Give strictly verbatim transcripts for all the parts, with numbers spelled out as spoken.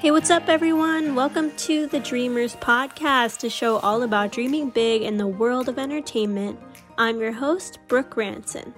Hey, what's up, everyone? Welcome to the Dreamers Podcast, a show all about dreaming big in the world of entertainment. I'm your host, Brooke Ranson.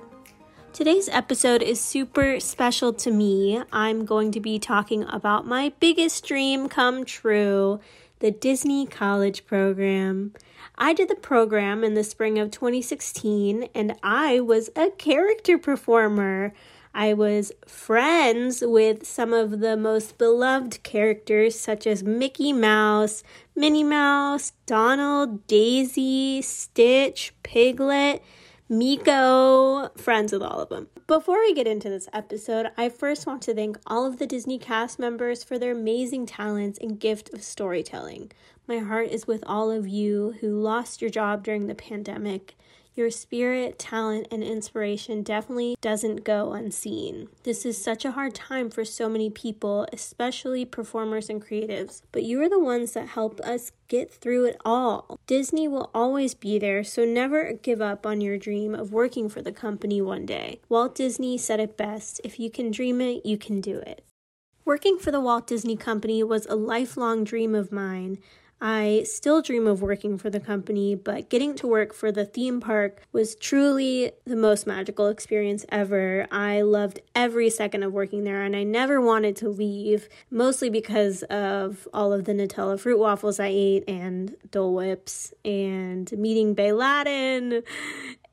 Today's episode is super special to me. I'm going to be talking about my biggest dream come true, the Disney College Program. I did the program in the spring of twenty sixteen, and I was a character performer. I was friends with some of the most beloved characters such as Mickey Mouse, Minnie Mouse, Donald, Daisy, Stitch, Piglet, Miko, friends with all of them. Before we get into this episode, I first want to thank all of the Disney cast members for their amazing talents and gift of storytelling. My heart is with all of you who lost your job during the pandemic. Your spirit, talent, and inspiration definitely doesn't go unseen. This is such a hard time for so many people, especially performers and creatives, but you are the ones that help us get through it all. Disney will always be there, so never give up on your dream of working for the company one day. Walt Disney said it best, if you can dream it, you can do it. Working for the Walt Disney Company was a lifelong dream of mine. I still dream of working for the company, but getting to work for the theme park was truly the most magical experience ever. I loved every second of working there, and I never wanted to leave, mostly because of all of the Nutella fruit waffles I ate, and Dole Whips, and meeting Bay Laden,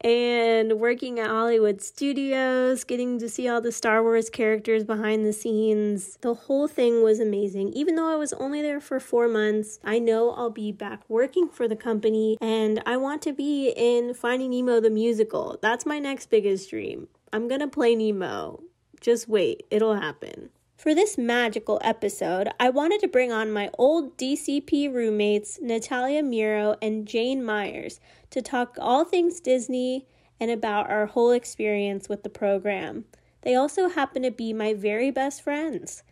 and working at Hollywood Studios, getting to see all the Star Wars characters behind the scenes. The whole thing was amazing. Even though I was only there for four months, I know I'll be back working for the company, and I want to be in Finding Nemo the Musical. That's my next biggest dream. I'm gonna play Nemo. Just wait, it'll happen. For this magical episode, I wanted to bring on my old D C P roommates, Natalia Miro and Jane Myers, to talk all things Disney and about our whole experience with the program. They also happen to be my very best friends.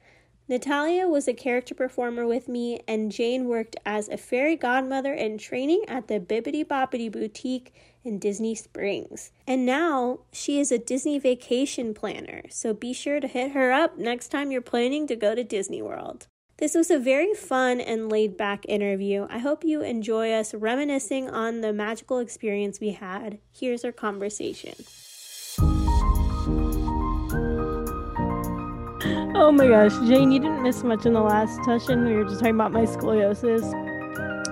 Natalia was a character performer with me, and Jane worked as a fairy godmother in training at the Bibbidi Bobbidi Boutique in Disney Springs. And now she is a Disney vacation planner, so be sure to hit her up next time you're planning to go to Disney World. This was a very fun and laid-back interview. I hope you enjoy us reminiscing on the magical experience we had. Here's our conversation. Oh my gosh, Jane, you didn't miss much in the last session. We were just talking about my scoliosis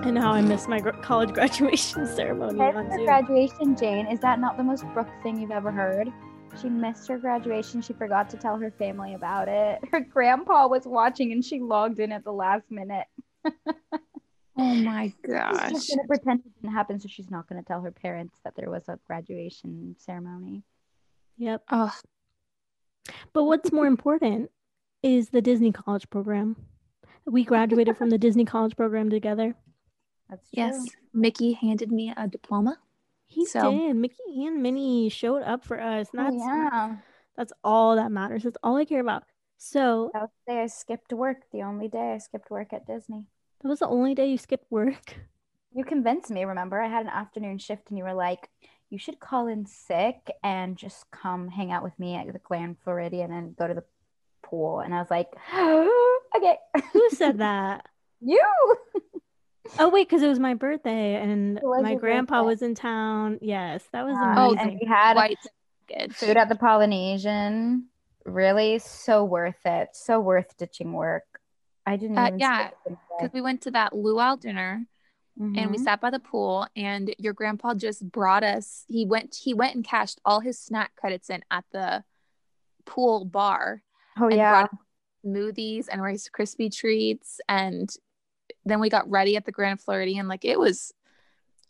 and how I missed my gr- college graduation ceremony. I missed her graduation, Jane. Is that not the most Brooke thing you've ever heard? She missed her graduation. She forgot to tell her family about it. Her grandpa was watching, and she logged in at the last minute. Oh my gosh. She's just going to pretend it didn't happen, so she's not going to tell her parents that there was a graduation ceremony. Yep. Oh. But what's more important is the Disney College Program. We graduated from the Disney College Program together. That's true. Yes, Mickey handed me a diploma. He so. did. Mickey and Minnie showed up for us. And that's, oh, yeah. That's all that matters. That's all I care about. So I would say I skipped work. The only day I skipped work at Disney. That was the only day you skipped work? You convinced me, remember? I had an afternoon shift and you were like, you should call in sick and just come hang out with me at the Grand Floridian and go to the pool. And I was like, oh, okay. Who said that? You. Oh, wait, because it was my birthday and my grandpa birthday? was in town. Yes, that was uh, amazing. And we had Quite good. food at the Polynesian. Really, so worth it. So worth ditching work. I didn't uh, even Yeah, because we went to that luau dinner. Mm-hmm. And we sat by the pool, and your grandpa just brought us. He went. He went and cashed all his snack credits in at the pool bar. Oh and yeah, smoothies and Rice Krispie treats, and then we got ready at the Grand Floridian. Like, it was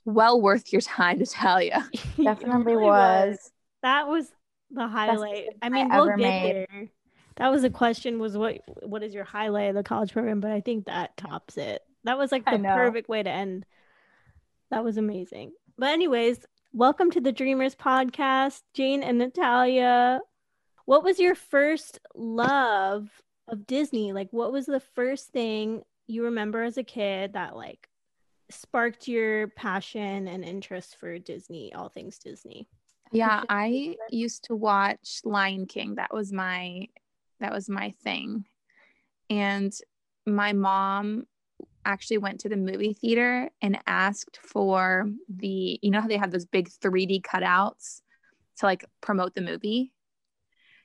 well worth your time, Natalia. Definitely really was. was. That was the highlight. I mean, I we'll get made. there. That was the question: was what? What is your highlight of the college program? But I think that tops it. That was like the perfect way to end. That was amazing. But anyways, welcome to the Dreamers Podcast, Jane and Natalia. What was your first love of Disney? Like, what was the first thing you remember as a kid that like sparked your passion and interest for Disney, all things Disney? Yeah, I used to watch Lion King. That was my, that was my thing. And my mom actually went to the movie theater and asked for the, you know how they have those big three D cutouts to like promote the movie?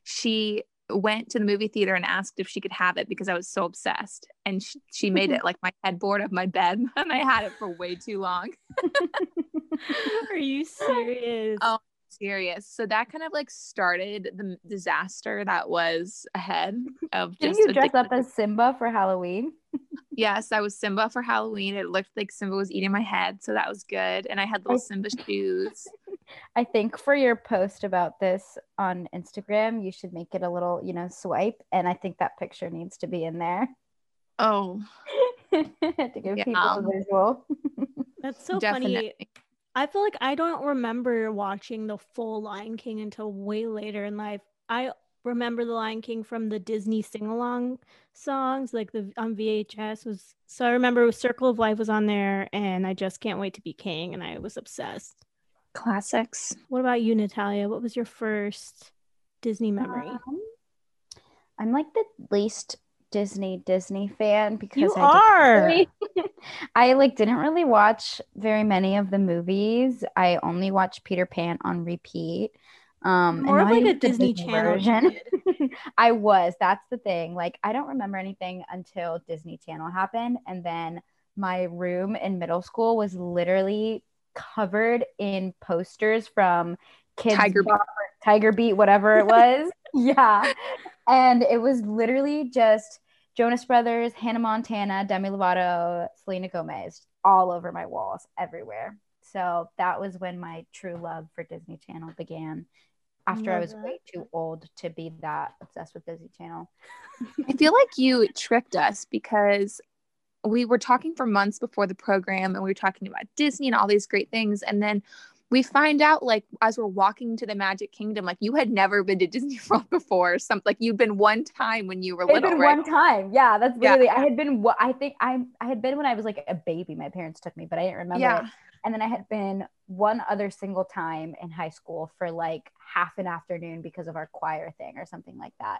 She went to the movie theater and asked if she could have it because I was so obsessed. And she, she made it like my headboard of my bed, and I had it for way too long. Are you serious? Oh, serious. So that kind of like started the disaster that was ahead of just. Didn't you dress up as Simba for Halloween? Yes, I was Simba for Halloween. It looked like Simba was eating my head, so that was good. And I had little Simba shoes. I think for your post about this on Instagram, you should make it a little, you know, swipe. And I think that picture needs to be in there. Oh. To give yeah. people a visual. That's so Definitely. funny. I feel like I don't remember watching the full Lion King until way later in life. I remember the Lion King from the Disney sing-along songs, like the on V H S was. So I remember Circle of Life was on there, and I Just Can't Wait to Be King, and I was obsessed. Classics. What about you, Natalia? What was your first Disney memory? Um, I'm like the least Disney Disney fan because you I are. Really, I like didn't really watch very many of the movies. I only watched Peter Pan on repeat. Um, More and of like a Disney, Disney Channel version. I was. That's the thing. Like I don't remember anything until Disney Channel happened, and then my room in middle school was literally covered in posters from Kids Tiger Beat, Tiger Beat, whatever it was. Yeah. And it was literally just Jonas Brothers, Hannah Montana, Demi Lovato, Selena Gomez, all over my walls, everywhere. So that was when my true love for Disney Channel began. After I was way too old to be that obsessed with Disney Channel. I feel like you tricked us because we were talking for months before the program, and we were talking about Disney and all these great things. And then we find out, like, as we're walking to the Magic Kingdom, like, you had never been to Disney World before or something. Like, you'd been one time when you were little, been right? one time. Yeah, that's literally, yeah. I had been, I think I I had been when I was, like, a baby. My parents took me, but I didn't remember yeah. it. And then I had been one other single time in high school for, like, half an afternoon because of our choir thing or something like that.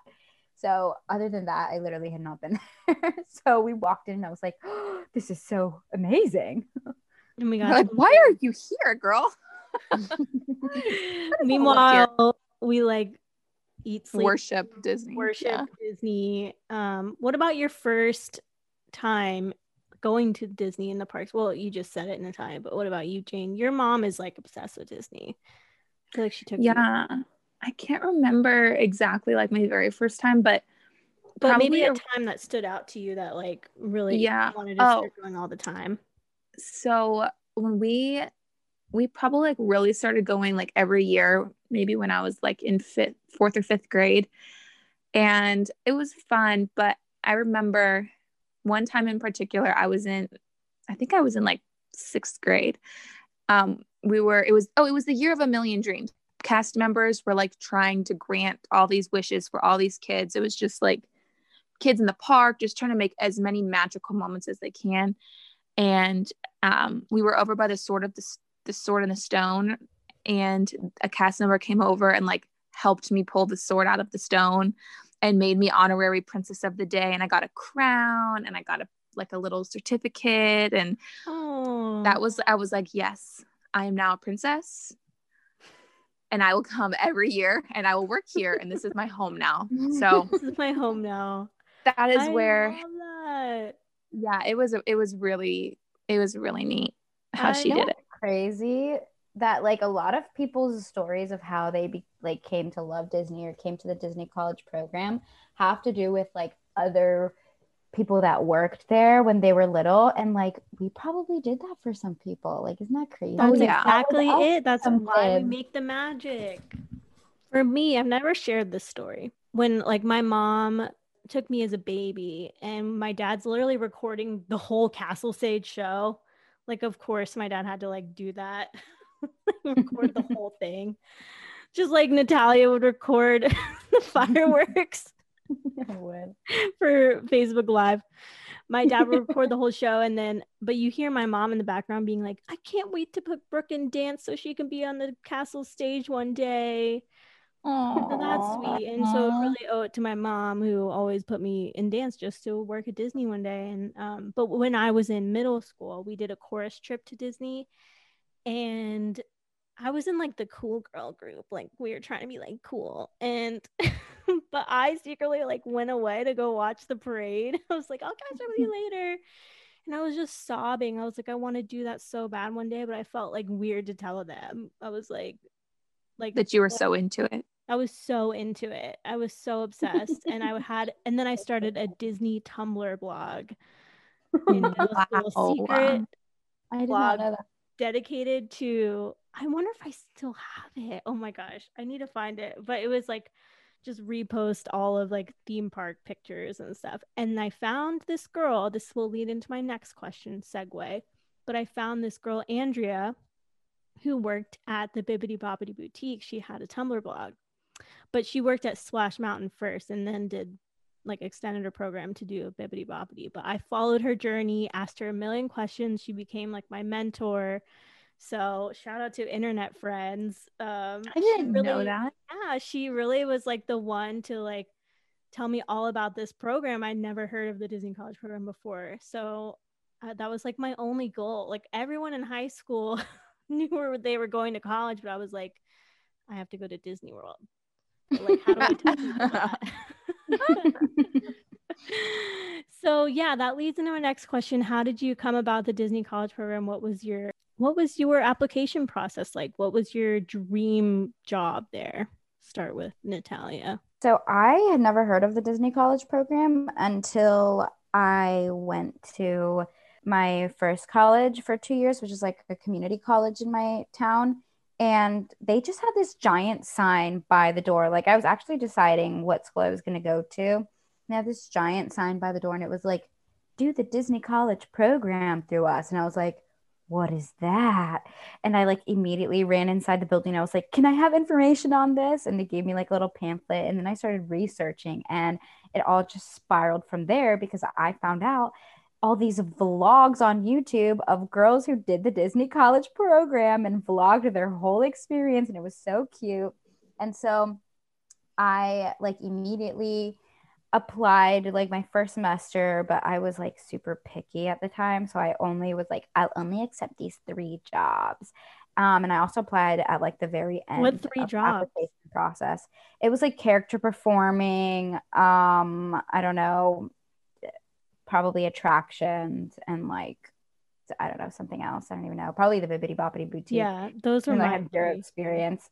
So other than that, I literally had not been there. So we walked in and I was like, oh, this is so amazing. Oh my God. Like, why are you here, girl? Meanwhile, here? we like eat, sleep, worship Disney. Worship yeah. Disney. Um, what about your first time going to Disney in the parks? Well, you just said it in a time, but what about you, Jane? Your mom is like obsessed with Disney. I feel like she took Yeah. you- I can't remember exactly like my very first time, but but maybe a time that stood out to you that like really yeah. wanted to oh. start going all the time. So when we we probably like really started going like every year, maybe when I was like in fifth, fourth or fifth grade, and it was fun. But I remember one time in particular, I was in, I think I was in like sixth grade. Um, we were it was oh it was the year of a million dreams. Cast members were like trying to grant all these wishes for all these kids. It was just like kids in the park, just trying to make as many magical moments as they can. And um, we were over by the sword of the, the sword and the stone, and a cast member came over and like helped me pull the sword out of the stone and made me honorary princess of the day. And I got a crown and I got a, like a little certificate. And Aww. that was, I was like, yes, I am now a princess. And I will come every year, and I will work here, and this is my home now. So this is my home now. That is I where. That. Yeah, it was. It was really. It was really neat how I she did it. Crazy that like a lot of people's stories of how they be, like came to love Disney or came to the Disney College Program have to do with like other people that worked there when they were little, and like we probably did that for some people. Like, isn't that crazy? That's yeah. exactly that awesome. it that's why we make the magic. For me, I've never shared this story. When like my mom took me as a baby, and my dad's literally recording the whole Castle Stage show. Like, of course my dad had to like do that. Record the whole thing, just like Natalia would record the fireworks for Facebook Live. My dad would record the whole show, and then but you hear my mom in the background being like, I can't wait to put Brooke in dance so she can be on the Castle Stage one day. So that's sweet. And Aww. So I really owe it to my mom, who always put me in dance just to work at Disney one day. And um, but when I was in middle school, we did a chorus trip to Disney, and I was in like the cool girl group. Like we were trying to be like cool, and but I secretly like went away to go watch the parade. I was like, I'll catch up with you later. And I was just sobbing. I was like, I want to do that so bad one day, but I felt like weird to tell them. I was like, like that you were so into it. I was so into it. I was so obsessed. and I had, and then I started a Disney Tumblr blog. You know, wow. A little secret wow. I blog dedicated to, I wonder if I still have it. Oh my gosh. I need to find it. But it was like, just repost all of like theme park pictures and stuff. And I found this girl, this will lead into my next question segue, but I found this girl, Andrea, who worked at the Bibbidi Bobbidi Boutique. She had a Tumblr blog, but she worked at Splash Mountain first and then did like extended her program to do Bibbidi Bobbidi. But I followed her journey, asked her a million questions. She became like my mentor. So shout out to internet friends. Um, I didn't really, know that. Yeah, she really was like the one to like tell me all about this program. I'd never heard of the Disney College Program before. So uh, that was like my only goal. Like everyone in high school knew where they were going to college, but I was like, I have to go to Disney World. But, like, how do I tell people that? So yeah, that leads into my next question. How did you come about the Disney College Program? What was your What was your application process like? What was your dream job there? Start with Natalia. So I had never heard of the Disney College Program until I went to my first college for two years, which is like a community college in my town. And they just had this giant sign by the door. Like I was actually deciding what school I was going to go to. And they had this giant sign by the door and it was like, do the Disney College Program through us. And I was like, what is that? And I like immediately ran inside the building. I was like, can I have information on this? And they gave me like a little pamphlet. And then I started researching and it all just spiraled from there because I found out all these vlogs on YouTube of girls who did the Disney College Program and vlogged their whole experience. And it was so cute. And so I like immediately applied like my first semester, but I was like super picky at the time. So I only was like, I'll only accept these three jobs. Um, and I also applied at like the very end what three of jobs? The application process. It was like character performing. Um, I don't know, probably attractions and like, I don't know, something else. I don't even know. Probably the Bibbidi Bobbidi Boutique. Yeah, those were and my I had zero experience.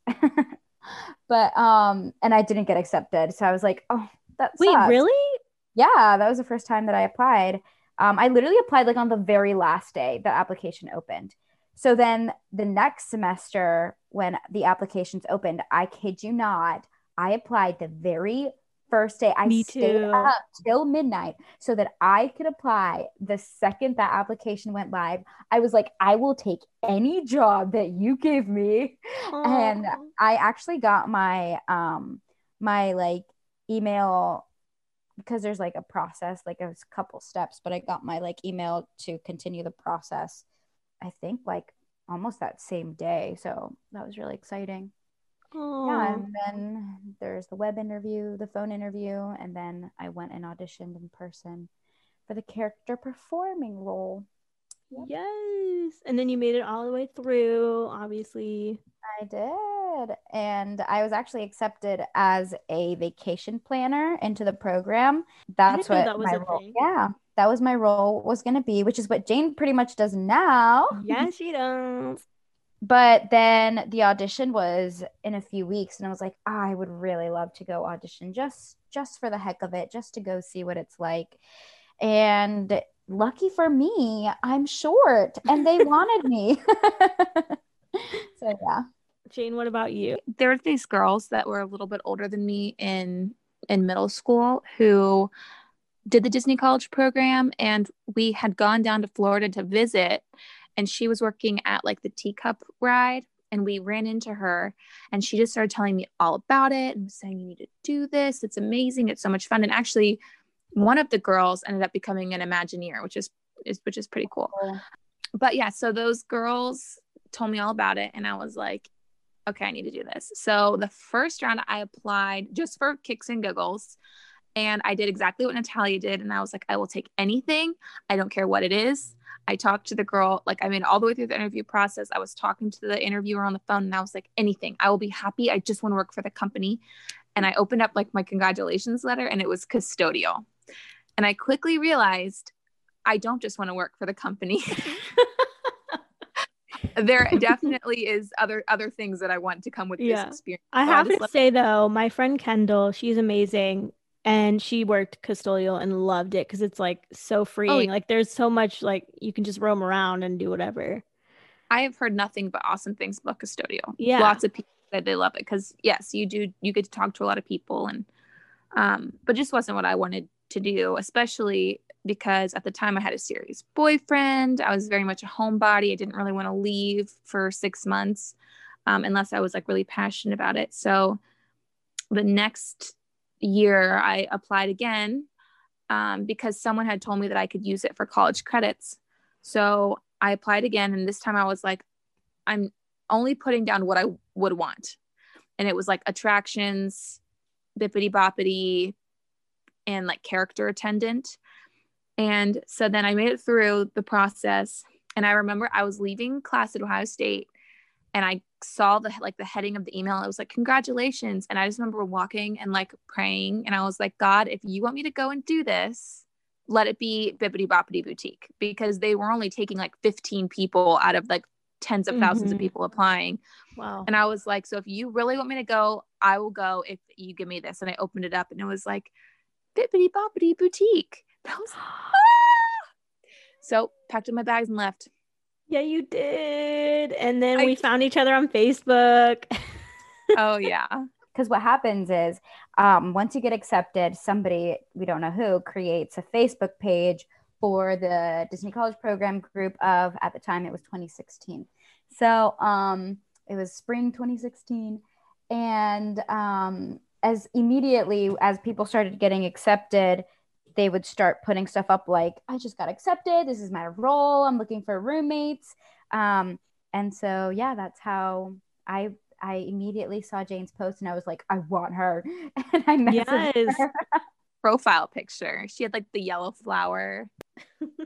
but, um, and I didn't get accepted. So I was like, oh, that Wait, sucks. Really? Yeah, that was the first time that I applied. Um, I literally applied like on the very last day the application opened. So then the next semester when the applications opened, I kid you not, I applied the very first day. I Me stayed too. up till midnight so that I could apply the second that application went live. I was like, I will take any job that you give me. Aww. And I actually got my um my like email because there's like a process, like a couple steps, but I got my like email to continue the process, I think like almost that same day. So that was really exciting. Aww. Yeah, and then there's the web interview, the phone interview, and then I went and auditioned in person for the character performing role. Yep. Yes. And then you made it all the way through, obviously. I did. And I was actually accepted as a vacation planner into the program. That's what that was my role. Thing. Yeah. That was my role was going to be, which is what Jane pretty much does now. Yeah, she does. But then the audition was in a few weeks and I was like, oh, I would really love to go audition just just for the heck of it, just to go see what it's like. And lucky for me, I'm short and they wanted me. So yeah. Jane, what about you? There were these girls that were a little bit older than me in in middle school who did the Disney College Program, and we had gone down to Florida to visit, and she was working at like the teacup ride, and we ran into her and she just started telling me all about it and saying, you need to do this. It's amazing. It's so much fun. And actually one of the girls ended up becoming an Imagineer, which is, is which is pretty cool. But yeah, so those girls told me all about it. And I was like, okay, I need to do this. So the first round I applied just for kicks and giggles. And I did exactly what Natalia did. And I was like, I will take anything. I don't care what it is. I talked to the girl, like, I mean, all the way through the interview process, I was talking to the interviewer on the phone and I was like, anything, I will be happy. I just want to work for the company. And I opened up like my congratulations letter and it was custodial. And I quickly realized I don't just want to work for the company. There definitely is other, other things that I want to come with yeah. this experience. I so have I to say it. though, my friend Kendall, she's amazing. And she worked custodial and loved it because it's like so freeing. Oh, yeah. Like there's so much, like you can just roam around and do whatever. I have heard nothing but awesome things about custodial. Yeah. Lots of people said they love it because yes, you do. You get to talk to a lot of people and, um, but just wasn't what I wanted to do, especially because at the time I had a serious boyfriend. I was very much a homebody. I didn't really want to leave for six months um, unless I was like really passionate about it. So the next year I applied again um, because someone had told me that I could use it for college credits. So I applied again. And this time I was like, I'm only putting down what I would want. And it was like attractions, Bibbidi Bobbidi, and like character attendant. And so then I made it through the process. And I remember I was leaving class at Ohio State and I saw the, like the heading of the email. It was like, congratulations. And I just remember walking and like praying. And I was like, God, if you want me to go and do this, let it be Bibbidi Bobbidi Boutique, because they were only taking like fifteen people out of like tens of mm-hmm. thousands of people applying. Wow. And I was like, so if you really want me to go, I will go if you give me this. And I opened it up and it was like, Bibbidi Bobbidi Boutique. That was ah! So packed up my bags and left. Yeah, you did. And then I we found each other on Facebook. Oh yeah. Because what happens is um, once you get accepted, somebody, we don't know who, creates a Facebook page for the Disney College Program group of, at the time it was twenty sixteen. So um, it was spring twenty sixteen. And um, as immediately as people started getting accepted, they would start putting stuff up like, I just got accepted. This is my role. I'm looking for roommates. Um, and so, yeah, that's how I I immediately saw Jane's post and I was like, I want her. And I messaged yes. her. Profile picture. She had like the yellow flower.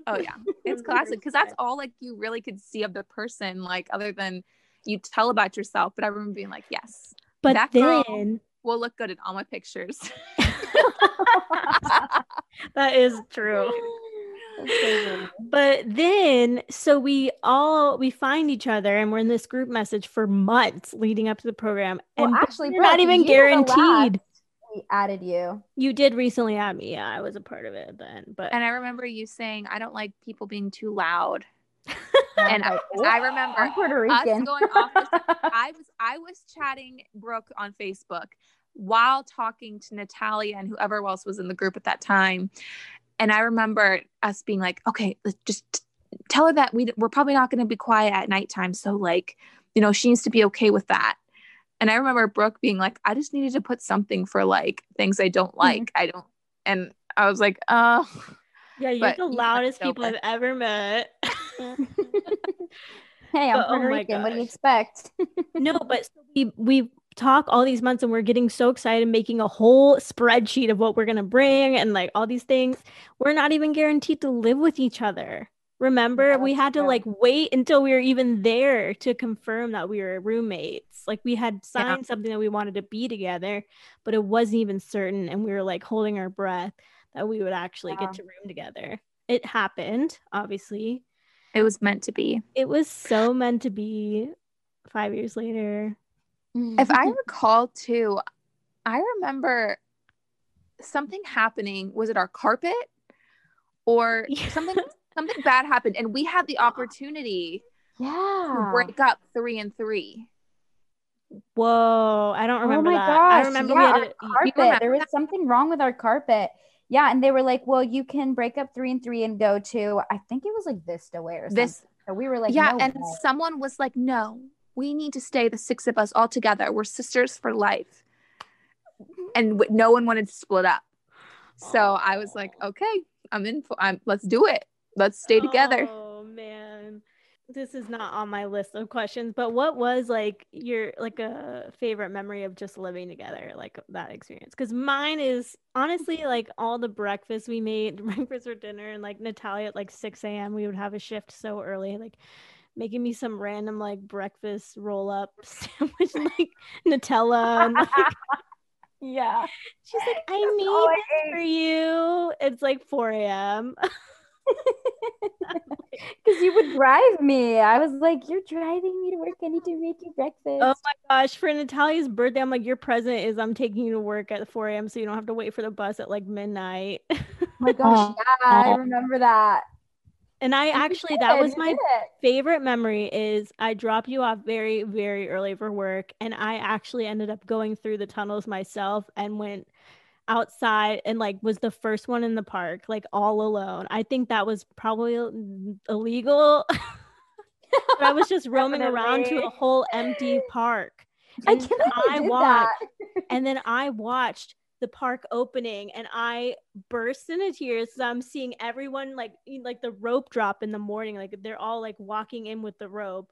Oh, yeah. It's classic because that's all like you really could see of the person, like other than you tell about yourself. But I remember being like, yes. But that then girl will look good in all my pictures. That is true. So but then so we all we find each other and we're in this group message for months leading up to the program. Well, and actually we're not even guaranteed. We added you. You did recently add me. Yeah, I was a part of it then. But and I remember you saying I don't like people being too loud. And I, I remember I'm Puerto Rican. Us going off this, I was I was chatting Brooke on Facebook while talking to Natalia and whoever else was in the group at that time. And I remember us being like, okay, let's just tell her that we, we're probably not going to be quiet at nighttime. So like, you know, she needs to be okay with that. And I remember Brooke being like, I just needed to put something for like things I don't like. Mm-hmm. I don't. And I was like, oh. Yeah, you're but the loudest you know, people I've ever met. Hey, I'm but, Puerto oh Rican. What do you expect? No, but we we talk all these months and we're getting so excited, making a whole spreadsheet of what we're going to bring and like all these things. We're not even guaranteed to live with each other. Remember, we had to like wait until we were even there to confirm that we were roommates. Like we had signed yeah. something that we wanted to be together, but it wasn't even certain. And we were like holding our breath that we would actually yeah. get to room together. It happened, obviously. It was meant to be. It was so meant to be five years later. If I recall too, I remember something happening. Was it our carpet or yeah. something? Something bad happened, and we had the opportunity yeah. to break up three and three. Whoa, I don't remember. Oh my that. gosh! I remember yeah, we had our a, carpet. There was that? something wrong with our carpet. Yeah, and they were like, "Well, you can break up three and three and go to." I think it was like Vista Way or something. This, so we were like, "Yeah," no and way. someone was like, "No. We need to stay, the six of us all together. We're sisters for life." And w- no one wanted to split up. So oh. I was like, okay, I'm in for, I'm, let's do it. Let's stay together. Oh man. this is not on my list of questions, but what was like your like a favorite memory of just living together, like that experience? Because mine is honestly like all the breakfast we made, breakfast or dinner, and like Natalia at like six a.m. we would have a shift so early, like making me some random like breakfast roll up sandwich, like Nutella. And, like, yeah, she's like, I That's made I this for you. It's like four a.m. because you would drive me. I was like, you're driving me to work, I need to make you breakfast. Oh my gosh, for Natalia's birthday I'm like, your present is I'm taking you to work at four a.m. so you don't have to wait for the bus at like midnight. Oh my gosh, yeah, I remember that. And I actually, that was my favorite memory, is I drop you off very, very early for work, and I actually ended up going through the tunnels myself and went outside and like was the first one in the park, like all alone. I think that was probably illegal. But I was just roaming around to a whole empty park. I can't believe I watched that. And then I watched the park opening and I burst into tears. So I'm seeing everyone like like the rope drop in the morning, like they're all like walking in with the rope,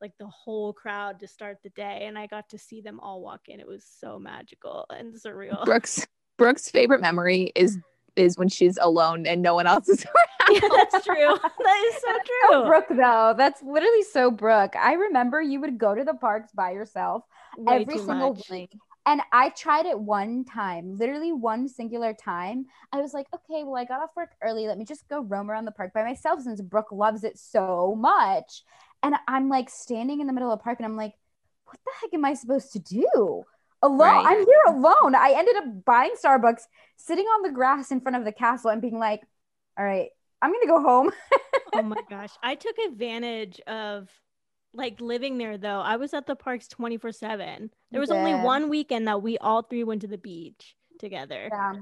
like the whole crowd to start the day, and I got to see them all walk in. It was so magical and surreal. Brooke's Brooke's favorite memory is is when she's alone and no one else is around. Yeah, that's true. That is so that's true. So Brooke, though, that's literally so Brooke. I remember you would go to the parks by yourself Way every single much. week. And I tried it one time, literally one singular time. I was like, okay, well, I got off work early, let me just go roam around the park by myself since Brooke loves it so much. And I'm like standing in the middle of the park and I'm like, what the heck am I supposed to do? Alone, right. I'm here alone. I ended up buying Starbucks, sitting on the grass in front of the castle and being like, all right, I'm going to go home. Oh my gosh. I took advantage of like living there though. I was at the parks twenty-four seven. There was yeah. only one weekend that we all three went to the beach together. Yeah.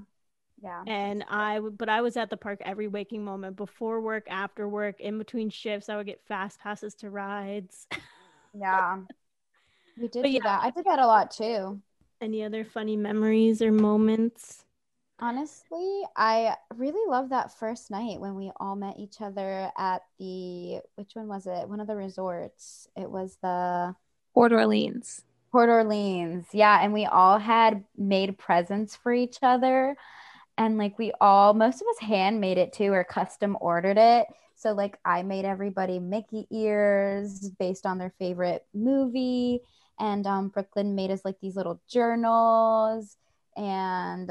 Yeah. And I, but I was at the park every waking moment, before work, after work, in between shifts. I would get fast passes to rides. Yeah. We did but do yeah. that. I did that a lot too. Any other funny memories or moments? Honestly, I really love that first night when we all met each other at the, which one was it? One of the resorts. It was the Port Orleans. Port Orleans. Yeah. And we all had made presents for each other. And like we all, most of us handmade it too, or custom ordered it. So like I made everybody Mickey ears based on their favorite movie. And um, Brooklyn made us like these little journals, and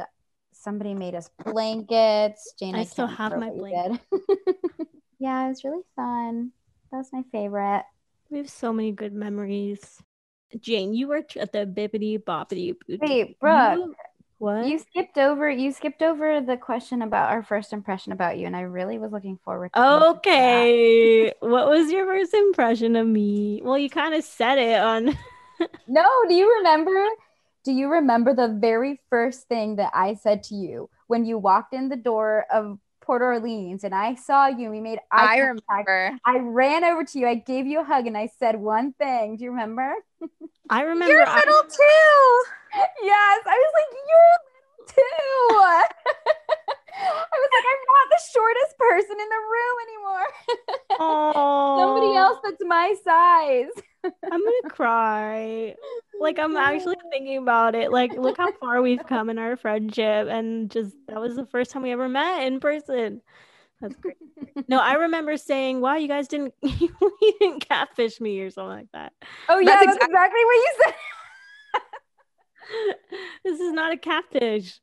somebody made us blankets. Jane, I, I still have my blanket. Yeah, it was really fun. That was my favorite. We have so many good memories. Jane, you worked at the Bibbidi Bobbidi Boutique. Wait, Brooke. You- What? You skipped over you skipped over the question about our first impression about you, and I really was looking forward to Okay. What was your first impression of me? Well, you kind of said it on No, do you remember? Do you remember the very first thing that I said to you when you walked in the door of Port Orleans and I saw you, we made eye I contact. Remember. I ran over to you, I gave you a hug, and I said one thing. Do you remember? I remember. You're I- little too. Yes. I was like, you're little too. I was like, I'm not the shortest person in the room anymore. Somebody else that's my size. I'm going to cry. Like, I'm actually thinking about it. Like, look how far we've come in our friendship. And just, that was the first time we ever met in person. That's great. No, I remember saying, wow, you guys didn't, you didn't catfish me or something like that. Oh, yeah, that's, that's exactly, exactly what you said. This is not a catfish.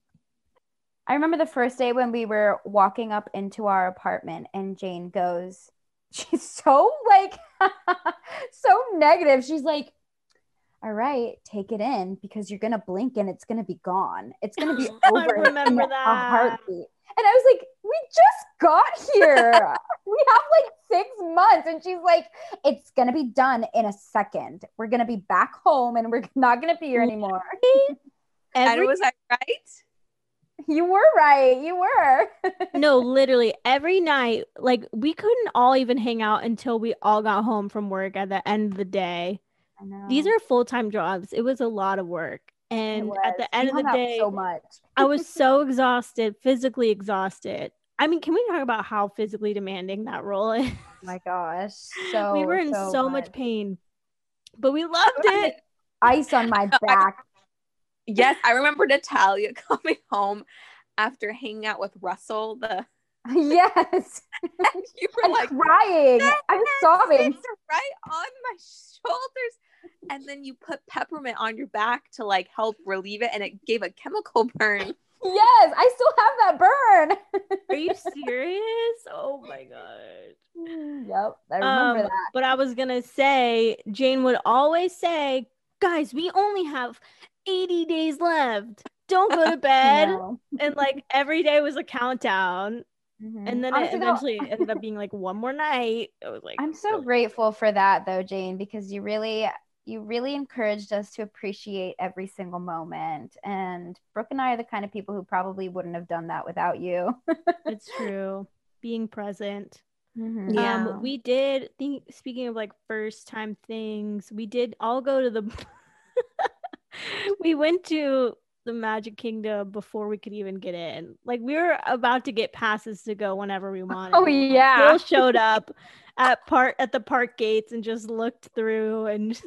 I remember the first day when we were walking up into our apartment and Jane goes, she's so like, so negative. She's like, all right, take it in because you're going to blink and it's going to be gone. It's going to be over I remember in that. a heartbeat. And I was like, we just got here. We have like six months. And she's like, it's going to be done in a second. We're going to be back home and we're not going to be here anymore. Every- and was I right? You were right. You were. No, literally every night, like we couldn't all even hang out until we all got home from work at the end of the day. I know. These are full-time jobs. It was a lot of work. And at the end of the day, so much. I was so exhausted, physically exhausted. I mean, can we talk about how physically demanding that role is? my gosh. So we were in so, so much pain, but we loved it. Ice on my back. Yes, I remember Natalia coming home after hanging out with Russell. The yes, and you were I'm like crying. I'm sobbing. It's right on my shoulders. And then you put peppermint on your back to like help relieve it, and it gave a chemical burn. Yes, I still have that burn. Are you serious? Oh my god. Yep, I remember um, that. But I was gonna say, Jane would always say, "Guys, we only have eighty days left. Don't go to bed." No. And like every day was a countdown. Mm-hmm. And then Honestly, it eventually no. ended up being like one more night. It was like I'm so really grateful cool. for that though, Jane, because you really. You really encouraged us to appreciate every single moment. And Brooke and I are the kind of people who probably wouldn't have done that without you. It's true. Being present. Mm-hmm. Yeah. Um, we did think, speaking of like first time things, we did all go to the, we went to the Magic Kingdom before we could even get in. Like we were about to get passes to go whenever we wanted. Oh yeah. Bill showed up at part at the park gates and just looked through and just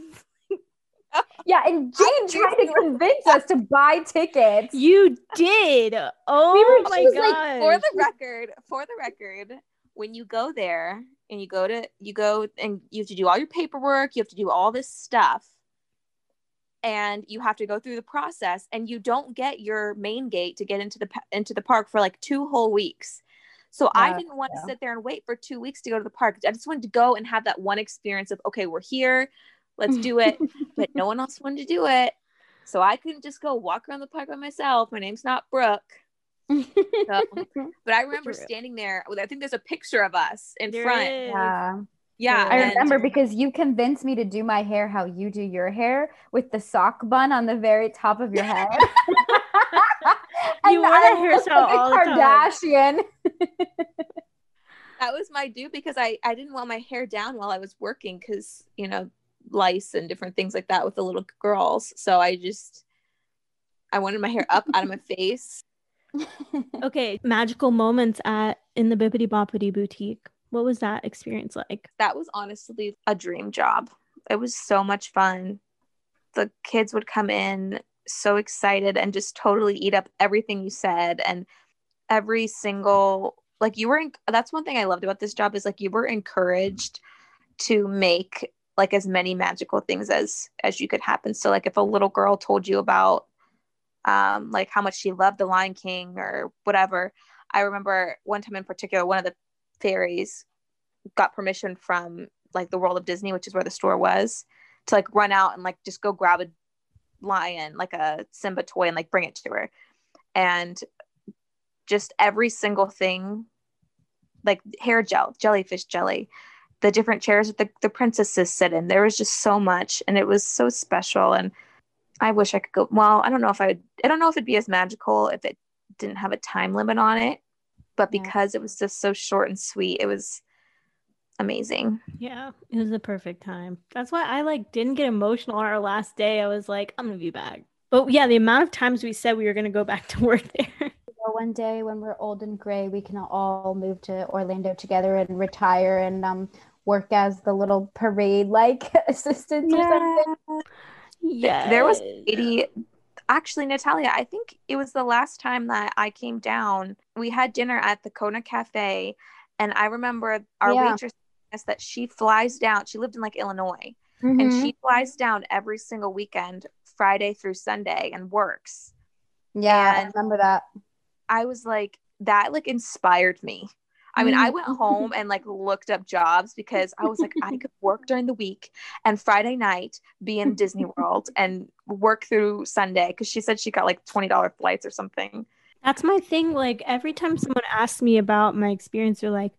yeah, and Jane tried to convince us to buy tickets. You did. Oh we were, my god. Like, for the record, for the record, when you go there and you go to you go and you have to do all your paperwork, you have to do all this stuff. And you have to go through the process, and you don't get your main gate to get into the into the park for like two whole weeks. So yeah, I didn't want yeah. to sit there and wait for two weeks to go to the park. I just wanted to go and have that one experience of, okay, we're here, let's do it. But no one else wanted to do it, so I couldn't just go walk around the park by myself. My name's not Brooke. So, but I remember standing there. I think there's a picture of us in there front. Is. Yeah. Yeah, I remember because you convinced me to do my hair how you do your hair, with the sock bun on the very top of your head. You wore a hairstyle like all the Kardashian. That was my do because I, I didn't want my hair down while I was working because, you know, lice and different things like that with the little girls. So I just, I wanted my hair up out of my face. Okay, magical moments at in the Bibbidi Bobbidi Boutique. What was that experience like? That was honestly a dream job. It was so much fun. The kids would come in so excited and just totally eat up everything you said. And every single, like you were, in, that's one thing I loved about this job is like you were encouraged to make like as many magical things as, as you could happen. So like if a little girl told you about um, like how much she loved The Lion King or whatever, I remember one time in particular, one of the fairies got permission from like the World of Disney, which is where the store was, to like run out and like just go grab a lion, like a Simba toy, and like bring it to her. And just every single thing, like hair gel, jellyfish jelly, the different chairs that the, the princesses sit in, there was just so much, and it was so special. And I wish I could go. Well, I don't know if I would, I don't know if it'd be as magical if it didn't have a time limit on it. But because it was just so short and sweet, it was amazing. Yeah, it was the perfect time. That's why I like didn't get emotional on our last day. I was like, I'm gonna be back. But yeah, the amount of times we said we were gonna go back to work there. One day when we're old and gray, we can all move to Orlando together and retire and um work as the little parade like assistants yeah. or something. Yeah, there was eighty. Actually, Natalia, I think it was the last time that I came down. We had dinner at the Kona Cafe, and I remember our yeah. waitress that she flies down. She lived in like Illinois, mm-hmm. and she flies down every single weekend, Friday through Sunday, and works. Yeah, and I remember that. I was like, that like inspired me. I mean, I went home and like looked up jobs because I was like, I could work during the week and Friday night be in Disney World and work through Sunday. Cause she said she got like twenty dollars flights or something. That's my thing. Like every time someone asks me about my experience, they're like,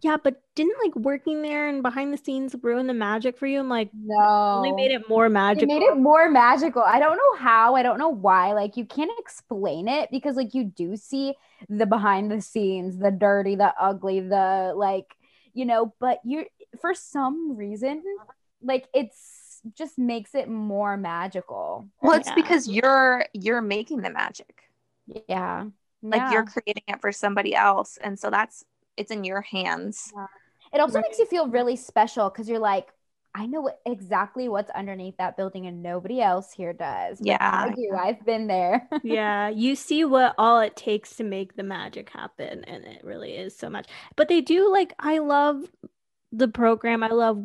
yeah, but didn't like working there and behind the scenes ruin the magic for you? I'm like, no, it only made it more magical. It made it more magical. I don't know how, I don't know why, like you can't explain it because like you do see the behind the scenes, the dirty, the ugly, the like, you know, but you're for some reason, like it's just makes it more magical. Well, it's yeah. because you're, you're making the magic. Yeah. Like yeah. you're creating it for somebody else. And so that's, it's in your hands. Yeah. It also right. makes you feel really special because you're like, I know what, exactly what's underneath that building and nobody else here does. But yeah. I do. I've been there. Yeah. You see what all it takes to make the magic happen. And it really is so much. But they do, like, I love the program. I love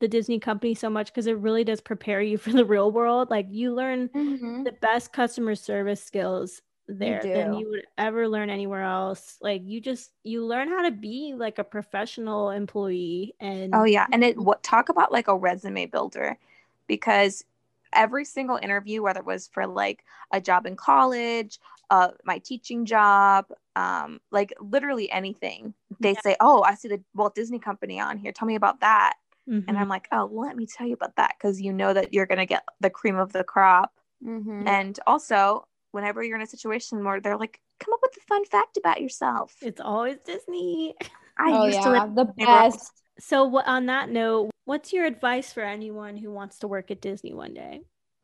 the Disney company so much because it really does prepare you for the real world. Like, you learn mm-hmm. the best customer service skills there you than you would ever learn anywhere else. Like, you just, you learn how to be like a professional employee. And oh yeah. And it what talk about like a resume builder, because every single interview, whether it was for like a job in college, uh, my teaching job, um, like literally anything, they yeah. say, oh, I see the Walt Disney Company on here. Tell me about that. Mm-hmm. And I'm like, oh, well, let me tell you about that. Cause you know that you're going to get the cream of the crop. Mm-hmm. And also, whenever you're in a situation where they're like, come up with a fun fact about yourself. It's always Disney. I oh, used yeah. to live the best. So what, on that note, what's your advice for anyone who wants to work at Disney one day?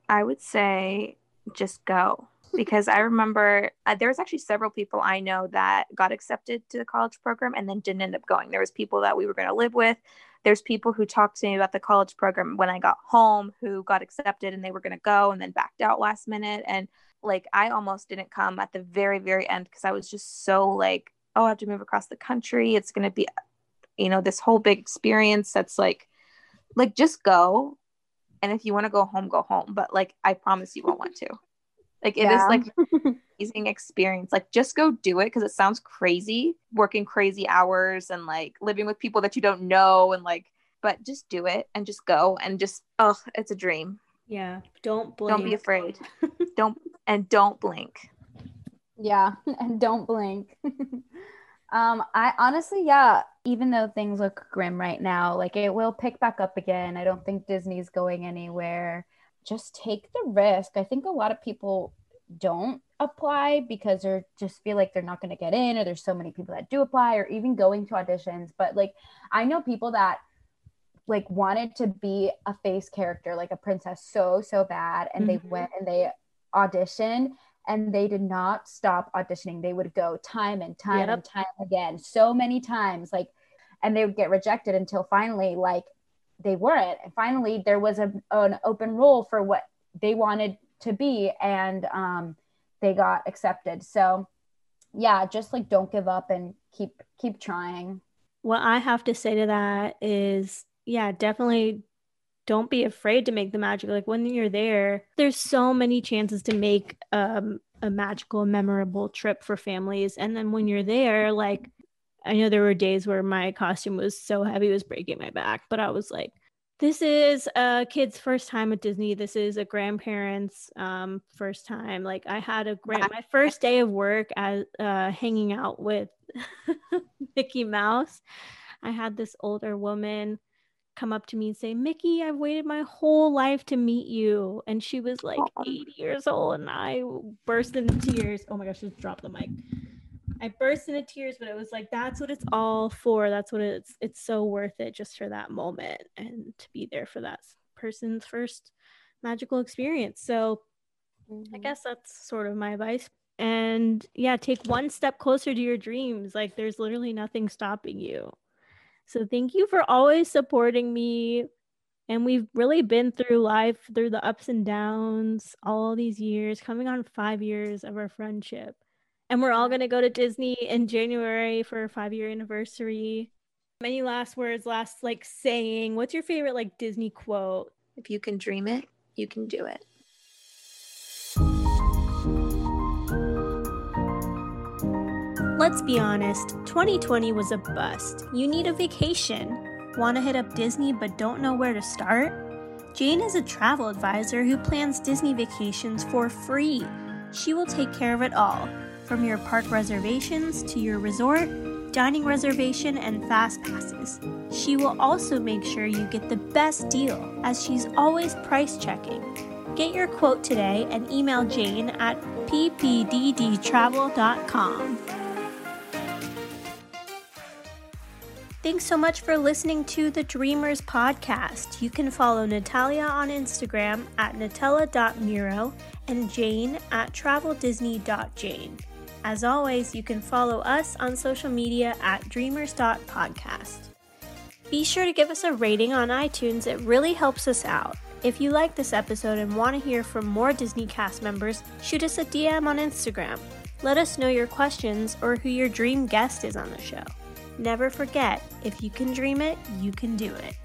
I would say just go. Because I remember uh, there was actually several people I know that got accepted to the college program and then didn't end up going. There was people that we were going to live with. There's people who talked to me about the college program when I got home who got accepted and they were going to go and then backed out last minute. And like, I almost didn't come at the very, very end because I was just so like, oh, I have to move across the country. It's going to be, you know, this whole big experience that's like, like, just go. And if you want to go home, go home. But like, I promise you won't want to. Like, it yeah. is like an amazing experience. Like, just go do it because it sounds crazy, working crazy hours and like living with people that you don't know and like, but just do it and just go and just, oh, it's a dream. Yeah. Don't blink. Don't be afraid. don't and don't blink. Yeah. And don't blink. um, I honestly, yeah, even though things look grim right now, like it will pick back up again. I don't think Disney's going anywhere. Just take the risk. I think a lot of people don't apply because they're just feel like they're not going to get in, or there's so many people that do apply, or even going to auditions. But like, I know people that like wanted to be a face character, like a princess so, so bad. And mm-hmm. they went and they auditioned and they did not stop auditioning. They would go time and time yep. and time again, so many times, like, and they would get rejected until finally, like, they weren't. And finally there was a, an open role for what they wanted to be. And, um, they got accepted. So yeah, just like, don't give up and keep, keep trying. What I have to say to that is, yeah, definitely don't be afraid to make the magic. Like, when you're there, there's so many chances to make, um, a magical, memorable trip for families. And then when you're there, like, I know there were days where my costume was so heavy, it was breaking my back, but I was like, this is a kid's first time at Disney. This is a grandparent's um, first time. Like, I had a grand, my first day of work as uh, hanging out with Mickey Mouse. I had this older woman come up to me and say, Mickey, I've waited my whole life to meet you. And she was like eighty years old, and I burst into tears. Oh my gosh, just dropped the mic. I burst into tears, but it was like, that's what it's all for. That's what it's, it's so worth it just for that moment and to be there for that person's first magical experience. So mm-hmm. I guess that's sort of my advice. And yeah, take one step closer to your dreams. Like, there's literally nothing stopping you. So thank you for always supporting me. And we've really been through life, through the ups and downs, all these years, coming on five years of our friendship. And we're all going to go to Disney in January for a five-year anniversary. Any last words, last like saying, what's your favorite like Disney quote? If you can dream it, you can do it. Let's be honest, twenty twenty was a bust. You need a vacation. Want to hit up Disney but don't know where to start? Jane is a travel advisor who plans Disney vacations for free. She will take care of it all. From your park reservations to your resort, dining reservation, and fast passes. She will also make sure you get the best deal, as she's always price checking. Get your quote today and email Jane at p p d d travel dot com. Thanks so much for listening to the Dreamers Podcast. You can follow Natalia on Instagram at natella dot miro and Jane at travel disney dot jane. As always, you can follow us on social media at dreamers dot podcast. Be sure to give us a rating on iTunes, it really helps us out. If you like this episode and want to hear from more Disney cast members, shoot us a D M on Instagram. Let us know your questions or who your dream guest is on the show. Never forget, if you can dream it, you can do it.